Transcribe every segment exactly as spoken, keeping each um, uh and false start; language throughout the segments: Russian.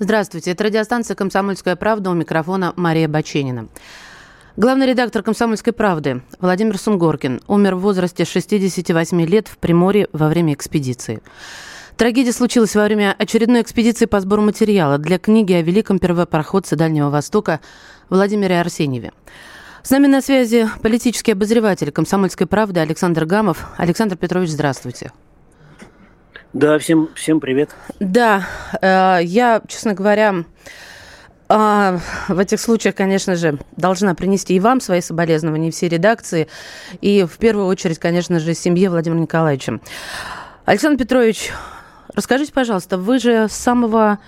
Здравствуйте, это радиостанция «Комсомольская правда», у микрофона Мария Баченина. Главный редактор «Комсомольской правды» Владимир Сунгоркин умер в возрасте шестьдесят восемь лет в Приморье во время экспедиции. Трагедия случилась во время очередной экспедиции по сбору материала для книги о великом первопроходце Дальнего Востока Владимире Арсеньеве. С нами на связи политический обозреватель «Комсомольской правды» Александр Гамов. Александр Петрович, здравствуйте. Да, всем, всем привет. Да, я, честно говоря, в этих случаях, конечно же, должна принести и вам свои соболезнования, и всей редакции, и в первую очередь, конечно же, семье Владимира Николаевича. Александр Петрович, расскажите, пожалуйста, вы же с самого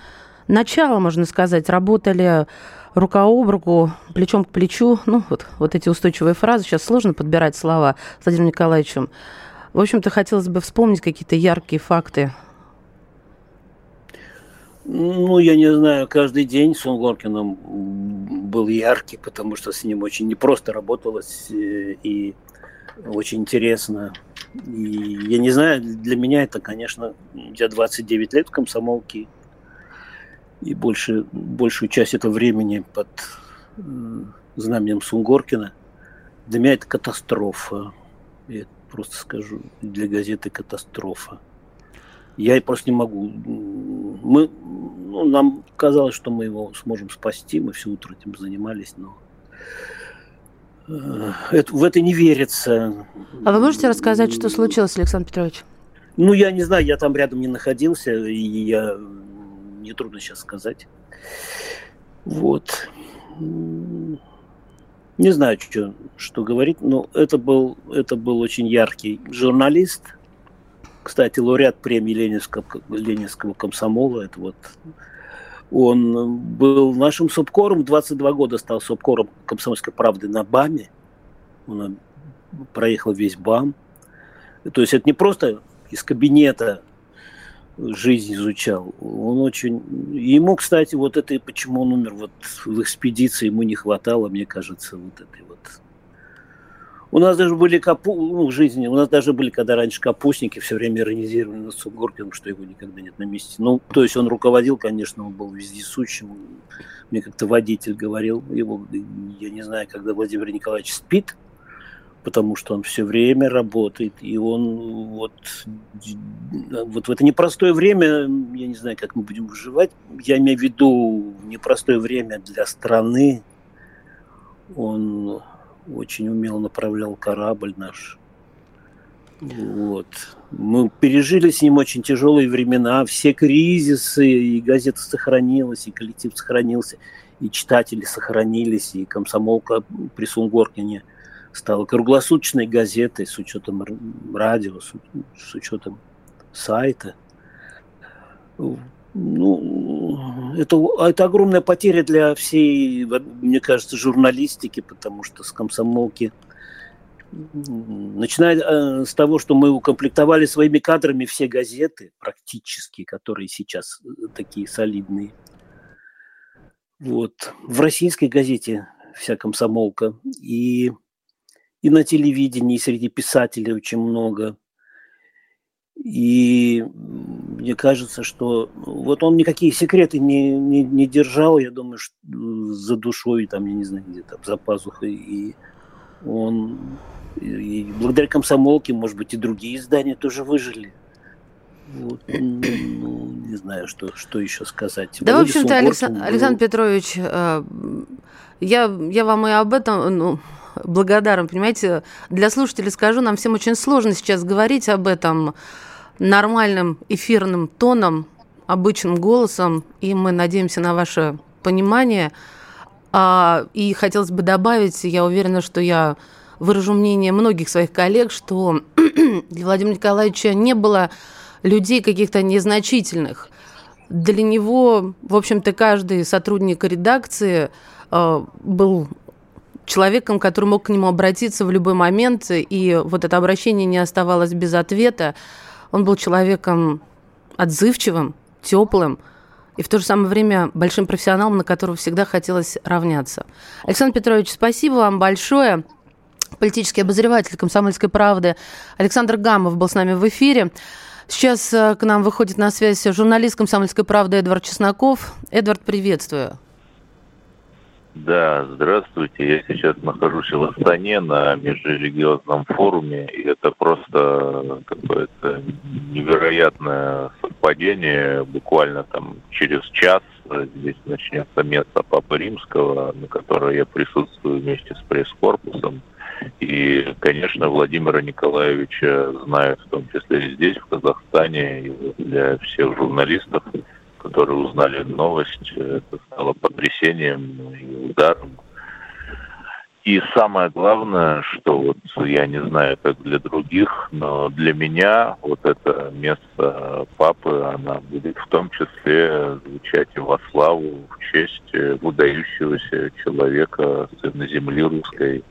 начала, можно сказать, работали рука об руку, плечом к плечу. Ну, вот, вот эти устойчивые фразы, сейчас сложно подбирать слова с Владимиром Николаевичем. В общем-то, хотелось бы вспомнить какие-то яркие факты. Ну, я не знаю, каждый день с Сунгоркиным был яркий, потому что с ним очень непросто работалось и очень интересно. И я не знаю, для меня это, конечно, я двадцать девять лет в комсомолке, и больше, большую часть этого времени под знаменем Сунгоркина. Для меня это катастрофа. Я просто скажу, для газеты катастрофа. Я просто не могу. Мы, ну, нам казалось, что мы его сможем спасти, мы все утро этим занимались, но э, это, в это не верится. А вы можете рассказать, что случилось, Александр Петрович? Ну, я не знаю, я там рядом не находился, и я... мне трудно сейчас сказать. Вот. Не знаю, что, что говорить, но это был, это был очень яркий журналист. Кстати, лауреат премии Ленинского, Ленинского комсомола. Это вот. Он был нашим субкором, двадцать два года стал субкором «Комсомольской правды» на БАМе. Он проехал весь БАМ. То есть это не просто из кабинета жизнь изучал. Он очень... Ему, кстати, вот это и почему он умер вот в экспедиции, ему не хватало, мне кажется, вот этой вот... У нас даже были капу... ну, в жизни, у нас даже были, когда раньше капустники все время иронизировали над Сунгоркиным, что его никогда нет на месте. Ну, то есть он руководил, конечно, он был вездесущим. Мне как-то водитель говорил, его, я не знаю, когда Владимир Николаевич спит, потому что он все время работает, и он вот, вот в это непростое время, я не знаю, как мы будем выживать, я имею в виду непростое время для страны, он очень умело направлял корабль наш. Вот. Мы пережили с ним очень тяжелые времена, все кризисы, и газета сохранилась, и коллектив сохранился, и читатели сохранились, и «Комсомолка» при Сунгоркине стала круглосуточной газетой с учетом радио, с учетом сайта. Ну, это, это огромная потеря для всей, мне кажется, журналистики, потому что с «Комсомолки», начиная с того, что мы укомплектовали своими кадрами все газеты практически, которые сейчас такие солидные. Вот. В российской газете вся «Комсомолка». И И на телевидении, и среди писателей очень много. И мне кажется, что вот он никакие секреты не, не, не держал, я думаю, что за душой, там, я не знаю, где там, за пазухой. И он, и, и благодаря «Комсомолке», может быть, и другие издания тоже выжили. Вот, ну, не знаю, что, что еще сказать. Да, Владимир, в общем-то, Александр, Александр Петрович, я, я вам и об этом... Ну... благодарен, понимаете, для слушателей скажу, нам всем очень сложно сейчас говорить об этом нормальным эфирным тоном, обычным голосом, и мы надеемся на ваше понимание. И хотелось бы добавить, я уверена, что я выражу мнение многих своих коллег, что для Владимира Николаевича не было людей каких-то незначительных. Для него, в общем-то, каждый сотрудник редакции был... человеком, который мог к нему обратиться в любой момент, и вот это обращение не оставалось без ответа. Он был человеком отзывчивым, теплым и в то же самое время большим профессионалом, на которого всегда хотелось равняться. Александр Петрович, спасибо вам большое. Политический обозреватель «Комсомольской правды» Александр Гамов был с нами в эфире. Сейчас к нам выходит на связь журналист «Комсомольской правды» Эдуард Чесноков. Эдуард, приветствую. Да, здравствуйте. Я сейчас нахожусь в Астане на межрелигиозном форуме, и это просто какое-то невероятное совпадение. Буквально там через час здесь начнется место Папы Римского, на которое я присутствую вместе с пресс-корпусом. И, конечно, Владимира Николаевича знают, в том числе и здесь, в Казахстане, и для всех журналистов, которые узнали новость, это стало потрясением и ударом. И самое главное, что вот я не знаю, как для других, но для меня вот это место папы, она будет в том числе звучать и во славу, в честь выдающегося человека, сына земли русской,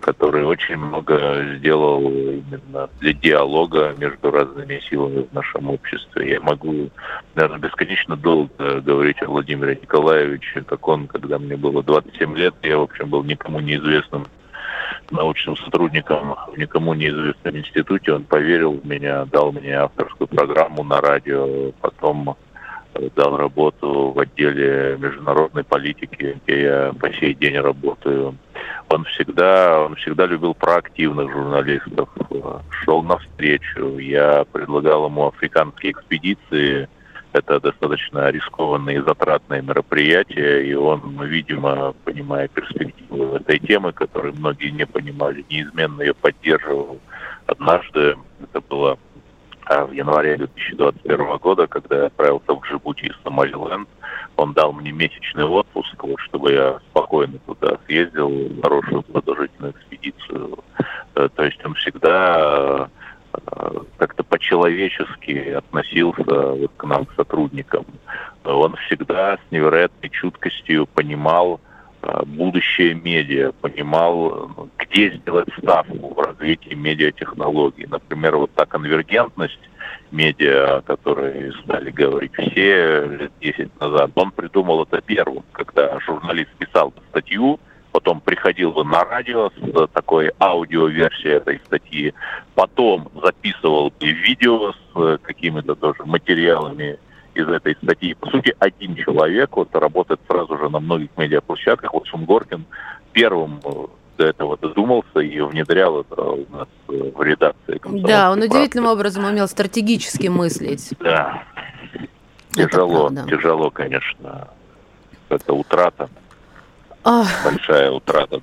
который очень много сделал именно для диалога между разными силами в нашем обществе. Я могу, наверное, бесконечно долго говорить о Владимире Николаевиче, как он, когда мне было двадцать семь лет, я, в общем, был никому неизвестным научным сотрудником в никому неизвестном институте. Он поверил в меня, дал мне авторскую программу на радио, потом дал работу в отделе международной политики, где я по сей день работаю. Он всегда, он всегда любил проактивных журналистов, шел навстречу. Я предлагал ему африканские экспедиции. Это достаточно рискованные и затратные мероприятия, и он, видимо, понимая перспективу этой темы, которую многие не понимали, неизменно ее поддерживал. Однажды, это было в январе две тысячи двадцать первого года, когда я отправился в Джибути из Сомалиленд, он дал мне месячный отпуск, вот, чтобы я спокойно туда съездил, в хорошую продолжительную экспедицию. То есть он всегда как-то по-человечески относился вот к нам, к сотрудникам. Он всегда с невероятной чуткостью понимал будущее медиа, понимал, где сделать ставку в развитии медиатехнологий. Например, вот та конвергентность медиа, о которой стали говорить все лет десять назад, он придумал это первым, когда журналист писал статью, потом приходил на радио с такой аудиоверсией этой статьи, потом записывал видео с какими-то тоже материалами из этой статьи. По сути, один человек вот работает сразу же на многих медиаплощадках. Вот Сунгоркин первым до этого додумался и внедрял это у нас в редакции. Да, он удивительным образом умел стратегически мыслить. Да. Тяжело, тяжело, конечно. Это утрата. Большая утрата.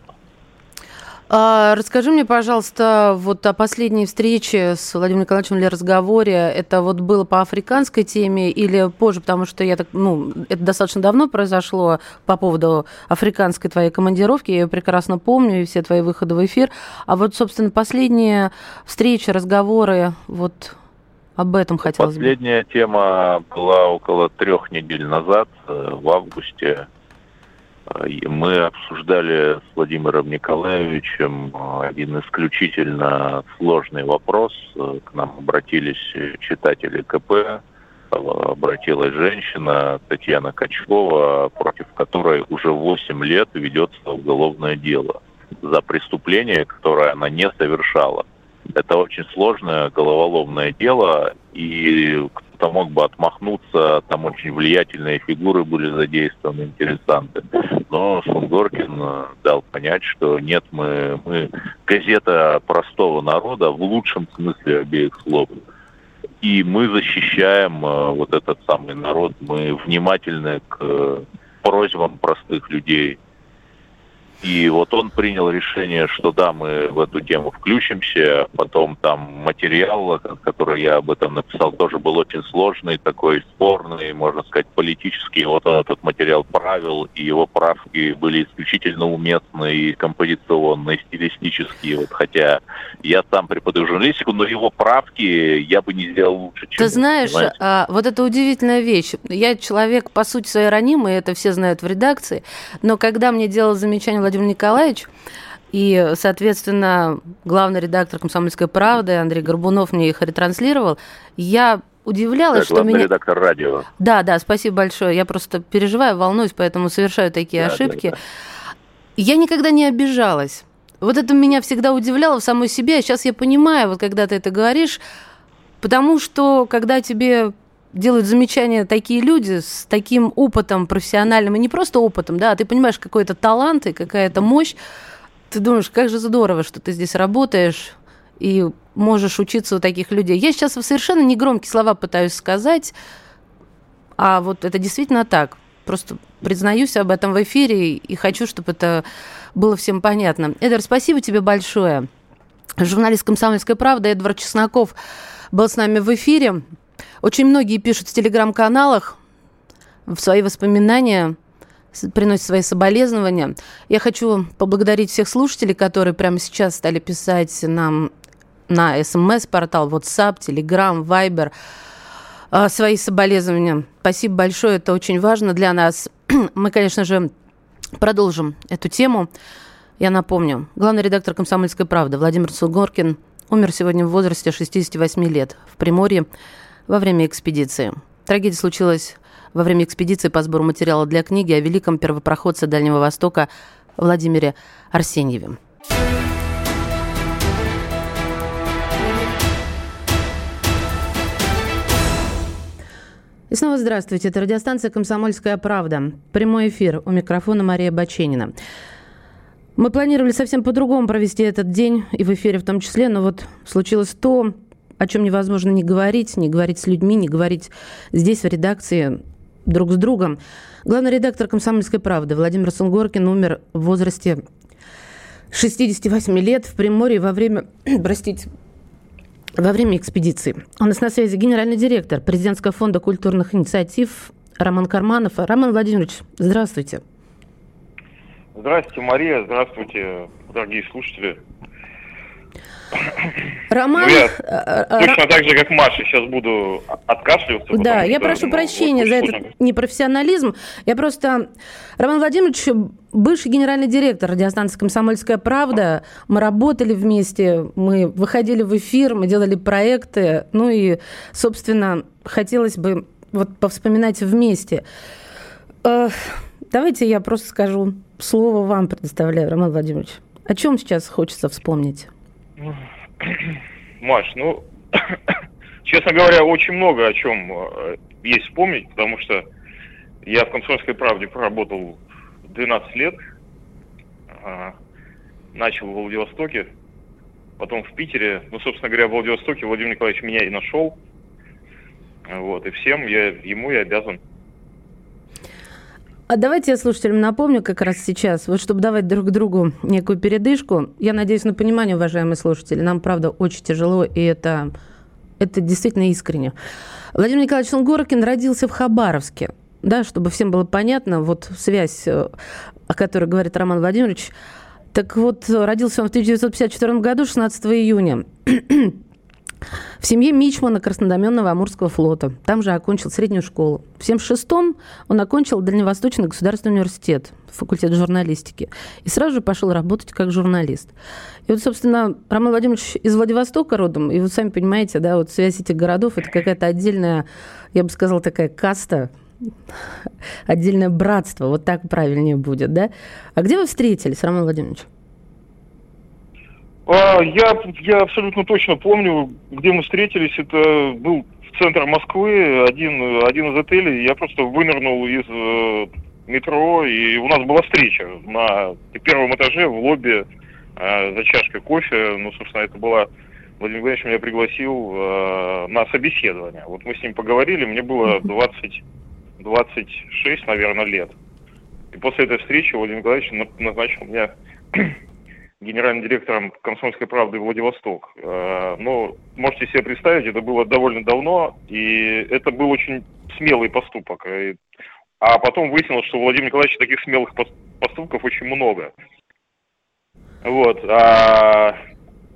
Расскажи мне, пожалуйста, вот о последней встрече с Владимиром Николаевичем или разговоре. Это вот было по африканской теме или позже? Потому что я так, ну, это достаточно давно произошло по поводу африканской твоей командировки. Я ее прекрасно помню, и все твои выходы в эфир. А вот, собственно, последние встречи, разговоры, вот об этом хотелось бы. Последняя тема была около трех недель назад, в августе. Мы обсуждали с Владимиром Николаевичем один исключительно сложный вопрос. К нам обратились читатели КП, обратилась женщина Татьяна Качкова, против которой уже восемь лет ведется уголовное дело за преступление, которое она не совершала. Это очень сложное головоломное дело, и кто-то мог бы отмахнуться, там очень влиятельные фигуры были задействованы, интересанты. Но Сунгоркин дал понять, что нет, мы, мы газета простого народа в лучшем смысле обеих слов. И мы защищаем вот этот самый народ, мы внимательны к просьбам простых людей. И вот он принял решение, что да, мы в эту тему включимся. Потом там материал, который я об этом написал, тоже был очень сложный, такой спорный, можно сказать, политический. Вот он этот материал правил, и его правки были исключительно уместны и композиционные, и стилистические. Вот, хотя я сам преподаю журналистику, но его правки я бы не сделал лучше, чем... Ты знаешь, а, вот это удивительная вещь. Я человек, по сути, своей ранимый, это все знают в редакции, но когда мне делал замечание Владимир Владимир Николаевич и, соответственно, главный редактор «Комсомольской правды» Андрей Горбунов мне их ретранслировал, я удивлялась, да, что главный меня... редактор радио. Да, да, спасибо большое. Я просто переживаю, волнуюсь, поэтому совершаю такие да, ошибки. Да, да. Я никогда не обижалась. Вот это меня всегда удивляло в самой себе. А сейчас я понимаю, вот когда ты это говоришь, Потому что, когда тебе делают замечания такие люди с таким опытом профессиональным, и не просто опытом, да, а ты понимаешь, какой это талант и какая-то мощь, ты думаешь, как же здорово, что ты здесь работаешь и можешь учиться у таких людей. Я сейчас совершенно негромкие слова пытаюсь сказать, а вот это действительно так. Просто признаюсь об этом в эфире и хочу, чтобы это было всем понятно. Эдуард, спасибо тебе большое. Журналист «Комсомольской правды» Эдуард Чесноков был с нами в эфире. Очень многие пишут в телеграм-каналах в свои воспоминания, приносят свои соболезнования. Я хочу поблагодарить всех слушателей, которые прямо сейчас стали писать нам на эс-эм-эс портал, WhatsApp, Telegram, Viber свои соболезнования. Спасибо большое, это очень важно для нас. Мы, конечно же, продолжим эту тему. Я напомню, главный редактор «Комсомольской правды» Владимир Сунгоркин умер сегодня в возрасте шестьдесят восемь лет в Приморье во время экспедиции. Трагедия случилась во время экспедиции по сбору материала для книги о великом первопроходце Дальнего Востока Владимире Арсеньеве. И снова здравствуйте. Это радиостанция «Комсомольская правда». Прямой эфир. У микрофона Мария Баченина. Мы планировали совсем по-другому провести этот день, и в эфире в том числе, но вот случилось то, о чем невозможно не говорить, не говорить с людьми, не говорить здесь, в редакции, друг с другом. Главный редактор «Комсомольской правды» Владимир Сунгоркин умер в возрасте шестьдесят восемь лет в Приморье во время... простите... Во время экспедиции. У нас на связи генеральный директор президентского фонда культурных инициатив Роман Карманов. Роман Владимирович, здравствуйте. Здравствуйте, Мария. Здравствуйте, дорогие слушатели. Роман... Ну, я точно так же, как Маша, сейчас буду откашливаться. Да, я прошу прощения за этот непрофессионализм. Я просто... Роман Владимирович, бывший генеральный директор радиостанции «Комсомольская правда». Мы работали вместе, мы выходили в эфир, мы делали проекты. Ну и, собственно, хотелось бы вот повспоминать вместе. Давайте я просто скажу слово вам предоставляю, Роман Владимирович. О чем сейчас хочется вспомнить? Маш, ну, честно говоря, очень много о чем есть вспомнить, потому что я в «Комсомольской правде» проработал двенадцать лет, начал в Владивостоке, потом в Питере. Ну, собственно говоря, в Владивостоке Владимир Николаевич меня и нашел, вот, и всем я, ему я обязан. А давайте я слушателям напомню как раз сейчас, вот чтобы давать друг другу некую передышку. Я надеюсь на понимание, уважаемые слушатели. Нам, правда, очень тяжело, и это, это действительно искренне. Владимир Николаевич Сунгоркин родился в Хабаровске. Да, чтобы всем было понятно, вот связь, о которой говорит Роман Владимирович. Так вот, родился он в тысяча девятьсот пятьдесят четвёртом году, шестнадцатого июня. В семье мичмана Краснодоменного Амурского флота. Там же окончил среднюю школу. В семьдесят шестом он окончил Дальневосточный государственный университет, факультет журналистики. И сразу же пошел работать как журналист. И вот, собственно, Роман Владимирович из Владивостока родом. И вот сами понимаете, да, вот связь этих городов – это какая-то отдельная, я бы сказала, такая каста, отдельное братство. Вот так правильнее будет, да? А где вы встретились, Роман Владимирович? Я, я абсолютно точно помню, где мы встретились. Это был центр Москвы, один, один из отелей. Я просто вынырнул из э, метро, и у нас была встреча на первом этаже в лобби э, за чашкой кофе. Ну, собственно, это была... Владимир Горяинов меня пригласил э, на собеседование. Вот мы с ним поговорили, мне было двадцать, двадцать шесть, наверное, лет. И после этой встречи Владимир Горяинов назначил меня... генеральным директором «Комсомольской правды» Владивосток. Но можете себе представить, это было довольно давно, и это был очень смелый поступок. А потом выяснилось, что у Владимира Николаевича таких смелых поступков очень много. Вот.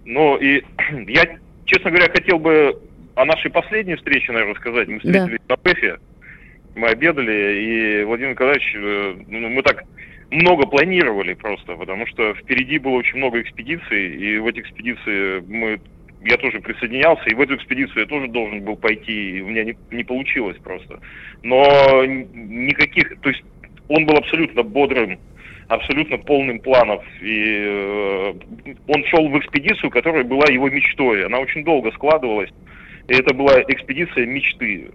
Ну и я, честно говоря, хотел бы о нашей последней встрече, наверное, сказать. Мы встретились да. на ПЭФе, мы обедали, и Владимир Николаевич, ну, мы так... много планировали просто, потому что впереди было очень много экспедиций, и в эти экспедиции мы, я тоже присоединялся, и в эту экспедицию я тоже должен был пойти, и у меня не, не получилось просто. Но никаких, то есть он был абсолютно бодрым, абсолютно полным планов, и э, он шел в экспедицию, которая была его мечтой, она очень долго складывалась. И это была экспедиция мечты.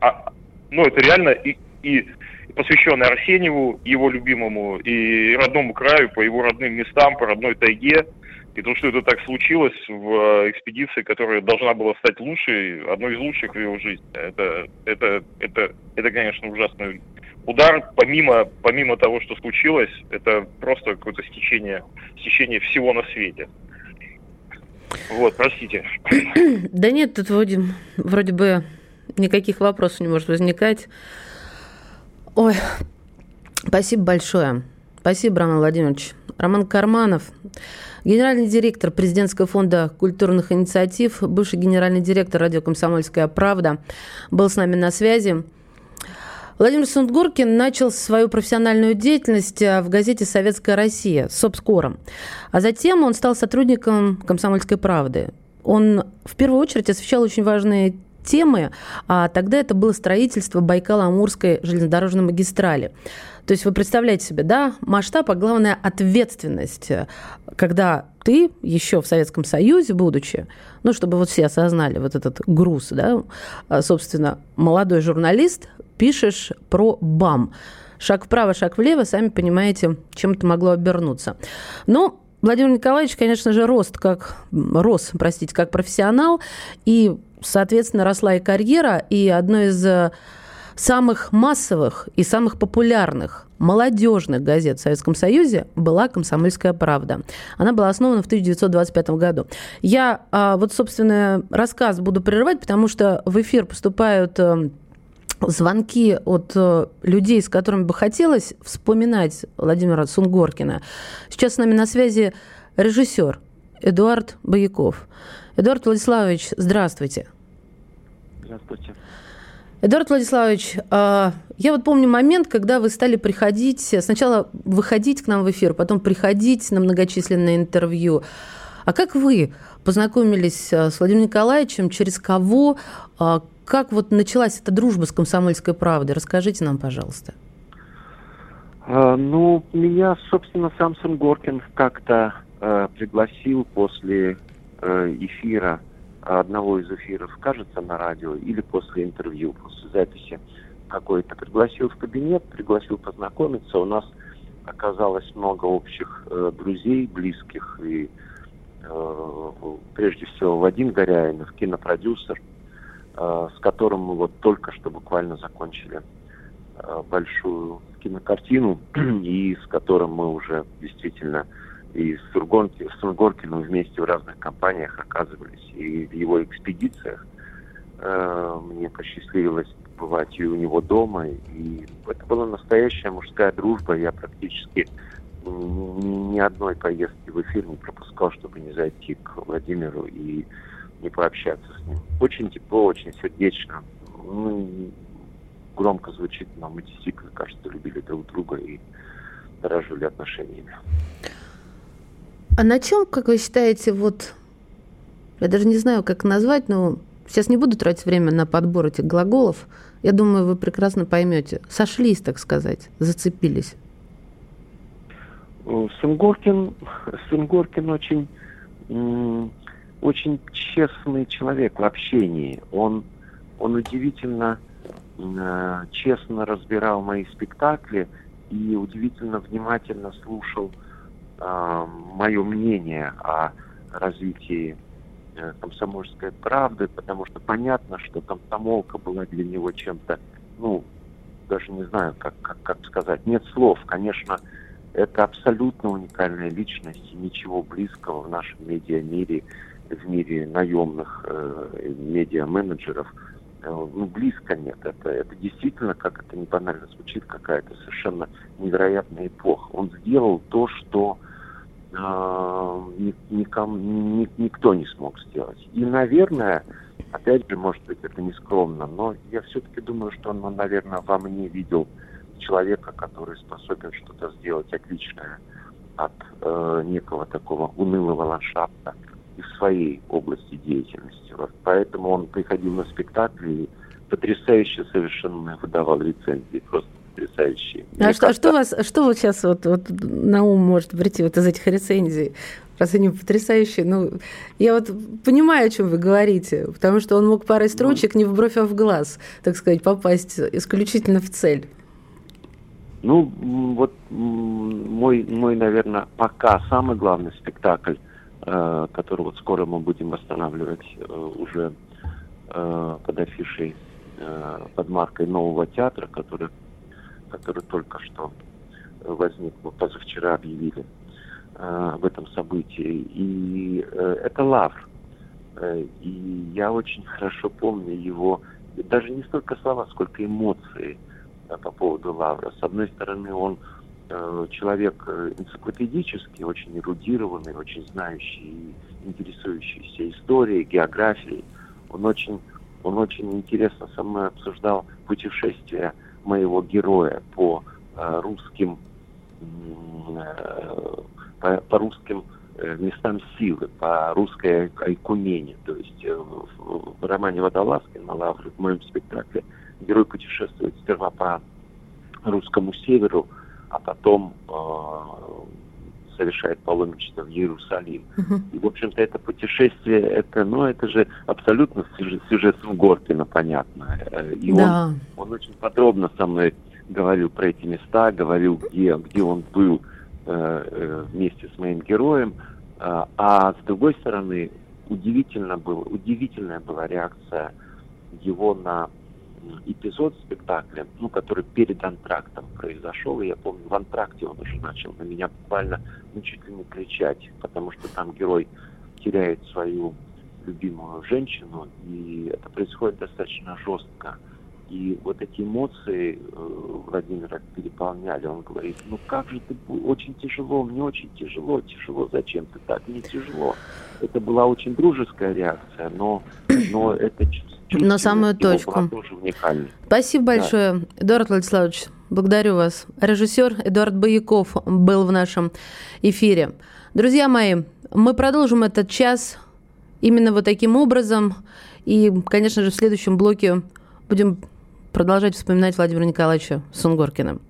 А, ну, это реально и, и посвященная Арсеньеву, его любимому, и родному краю, по его родным местам, по родной тайге. И то, что это так случилось в экспедиции, которая должна была стать лучшей, одной из лучших в его жизни, это, это, это, это конечно, ужасный удар. Помимо, помимо того, что случилось, это просто какое-то стечение, стечение всего на свете. Вот, простите. Да нет, тут вроде, вроде бы никаких вопросов не может возникать. Ой, спасибо большое. Спасибо, Роман Владимирович. Роман Карманов, генеральный директор Президентского фонда культурных инициатив, бывший генеральный директор радио «Комсомольская правда», был с нами на связи. Владимир Сунгоркин начал свою профессиональную деятельность в газете «Советская Россия» с обскором. А затем он стал сотрудником «Комсомольской правды». Он в первую очередь освещал очень важные темы, а тогда это было строительство Байкало-Амурской железнодорожной магистрали. То есть вы представляете себе, да, масштаб, а главное ответственность, когда ты еще в Советском Союзе, будучи, ну, чтобы вот все осознали вот этот груз, да, собственно, молодой журналист, пишешь про БАМ. Шаг вправо, шаг влево, сами понимаете, чем это могло обернуться. Но Владимир Николаевич, конечно же, рост как, рос, простите, как профессионал, и соответственно, росла и карьера, и одной из самых массовых и самых популярных молодежных газет в Советском Союзе была «Комсомольская правда». Она была основана в тысяча девятьсот двадцать пятом году. Я вот, собственно, рассказ буду прерывать, потому что в эфир поступают звонки от людей, с которыми бы хотелось вспоминать Владимира Сунгоркина. Сейчас с нами на связи режиссер Эдуард Бояков. Эдуард Владиславович, здравствуйте. Здравствуйте. Эдуард Владиславович, я вот помню момент, когда вы стали приходить, сначала выходить к нам в эфир, потом приходить на многочисленные интервью. А как вы познакомились с Владимиром Николаевичем, через кого, как вот началась эта дружба с «Комсомольской правдой»? Расскажите нам, пожалуйста. Ну, меня, собственно, сам Сунгоркин как-то пригласил после эфира, одного из эфиров, кажется, на радио, или после интервью, после записи какой-то. Пригласил в кабинет, пригласил познакомиться. У нас оказалось много общих э, друзей, близких. И э, прежде всего Вадим Горяинов, кинопродюсер, э, с которым мы вот только что буквально закончили э, большую кинокартину, и с которым мы уже действительно... и с Сунгоркиным вместе в разных компаниях оказывались, и в его экспедициях э, мне посчастливилось бывать и у него дома, и это была настоящая мужская дружба. Я практически ни одной поездки в эфир не пропускал, чтобы не зайти к Владимиру и не пообщаться с ним. Очень тепло, очень сердечно, ну, громко звучит, но мы действительно, кажется, любили друг друга и дорожили отношениями. А на чем, как вы считаете, вот, я даже не знаю, как назвать, но сейчас не буду тратить время на подбор этих глаголов, я думаю, вы прекрасно поймете, сошлись, так сказать, зацепились? Сунгоркин, Сунгоркин очень, очень честный человек в общении, он, он удивительно честно разбирал мои спектакли и удивительно внимательно слушал мое мнение о развитии «Комсомольской правды», потому что понятно, что комсомолка была для него чем-то, ну, даже не знаю, как, как, как сказать, нет слов. Конечно, это абсолютно уникальная личность, и ничего близкого в нашем медиамире, в мире наемных э, медиа-менеджеров, э, ну, близко нет. Это, это действительно, как это не банально звучит, какая-то совершенно невероятная эпоха. Он сделал то, что Ником, никто не смог сделать. И, наверное, опять же, может быть, это не скромно, но я все-таки думаю, что он, наверное, во мне видел человека, который способен что-то сделать отличное от э, некого такого унылого ландшафта и в своей области деятельности. Вот. Поэтому он приходил на спектакли и потрясающе совершенно выдавал рецензии, просто потрясающие. А что, что, вас, что вот сейчас вот, вот на ум может прийти вот из этих рецензий? раз они потрясающие. Ну, я вот понимаю, о чем вы говорите, потому что он мог парой строчек не в бровь, а в глаз, так сказать, попасть исключительно в цель. Ну, вот мой, мой, наверное, пока самый главный спектакль, э, который вот скоро мы будем восстанавливать э, уже э, под афишей, э, под маркой нового театра, который, который только что возник, мы позавчера объявили э, об этом событии. И э, это «Лавр». Э, и я очень хорошо помню его, даже не столько слова, сколько эмоции по поводу Лавра. С одной стороны, он э, человек энциклопедический, очень эрудированный, очень знающий, интересующийся историей, географией. Он очень, он очень интересно со мной обсуждал путешествия моего героя по э, русским э, по, по русским местам силы, по русской айкумене. То есть э, в, в романе «Водолазкин» на Лавре, в моем спектакле, герой путешествует сперва по русскому северу, а потом э, совершает паломничество в Иерусалим. Uh-huh. И, в общем-то, это путешествие, это, ну, это же абсолютно сюжет, сюжет Сунгоркина, понятно. И да. он, он очень подробно со мной говорил про эти места, говорил, где, где он был э, вместе с моим героем. А, а с другой стороны, удивительно было, удивительная была реакция его на эпизод спектакля, ну, который перед антрактом произошел, и я помню, в антракте он уже начал на меня буквально ну, чуть ли не кричать, потому что там герой теряет свою любимую женщину, и это происходит достаточно жестко. И вот эти эмоции э, Владимира переполняли. Он говорит, ну как же ты, очень тяжело, мне очень тяжело, тяжело, зачем ты так, мне тяжело. Это была очень дружеская реакция, но, но это чувство. На самую точку. Спасибо большое, да. Эдуард Владиславович. Благодарю вас. Режиссер Эдуард Бояков был в нашем эфире. Друзья мои, мы продолжим этот час именно вот таким образом. И, конечно же, в следующем блоке будем продолжать вспоминать Владимира Николаевича Сунгоркина.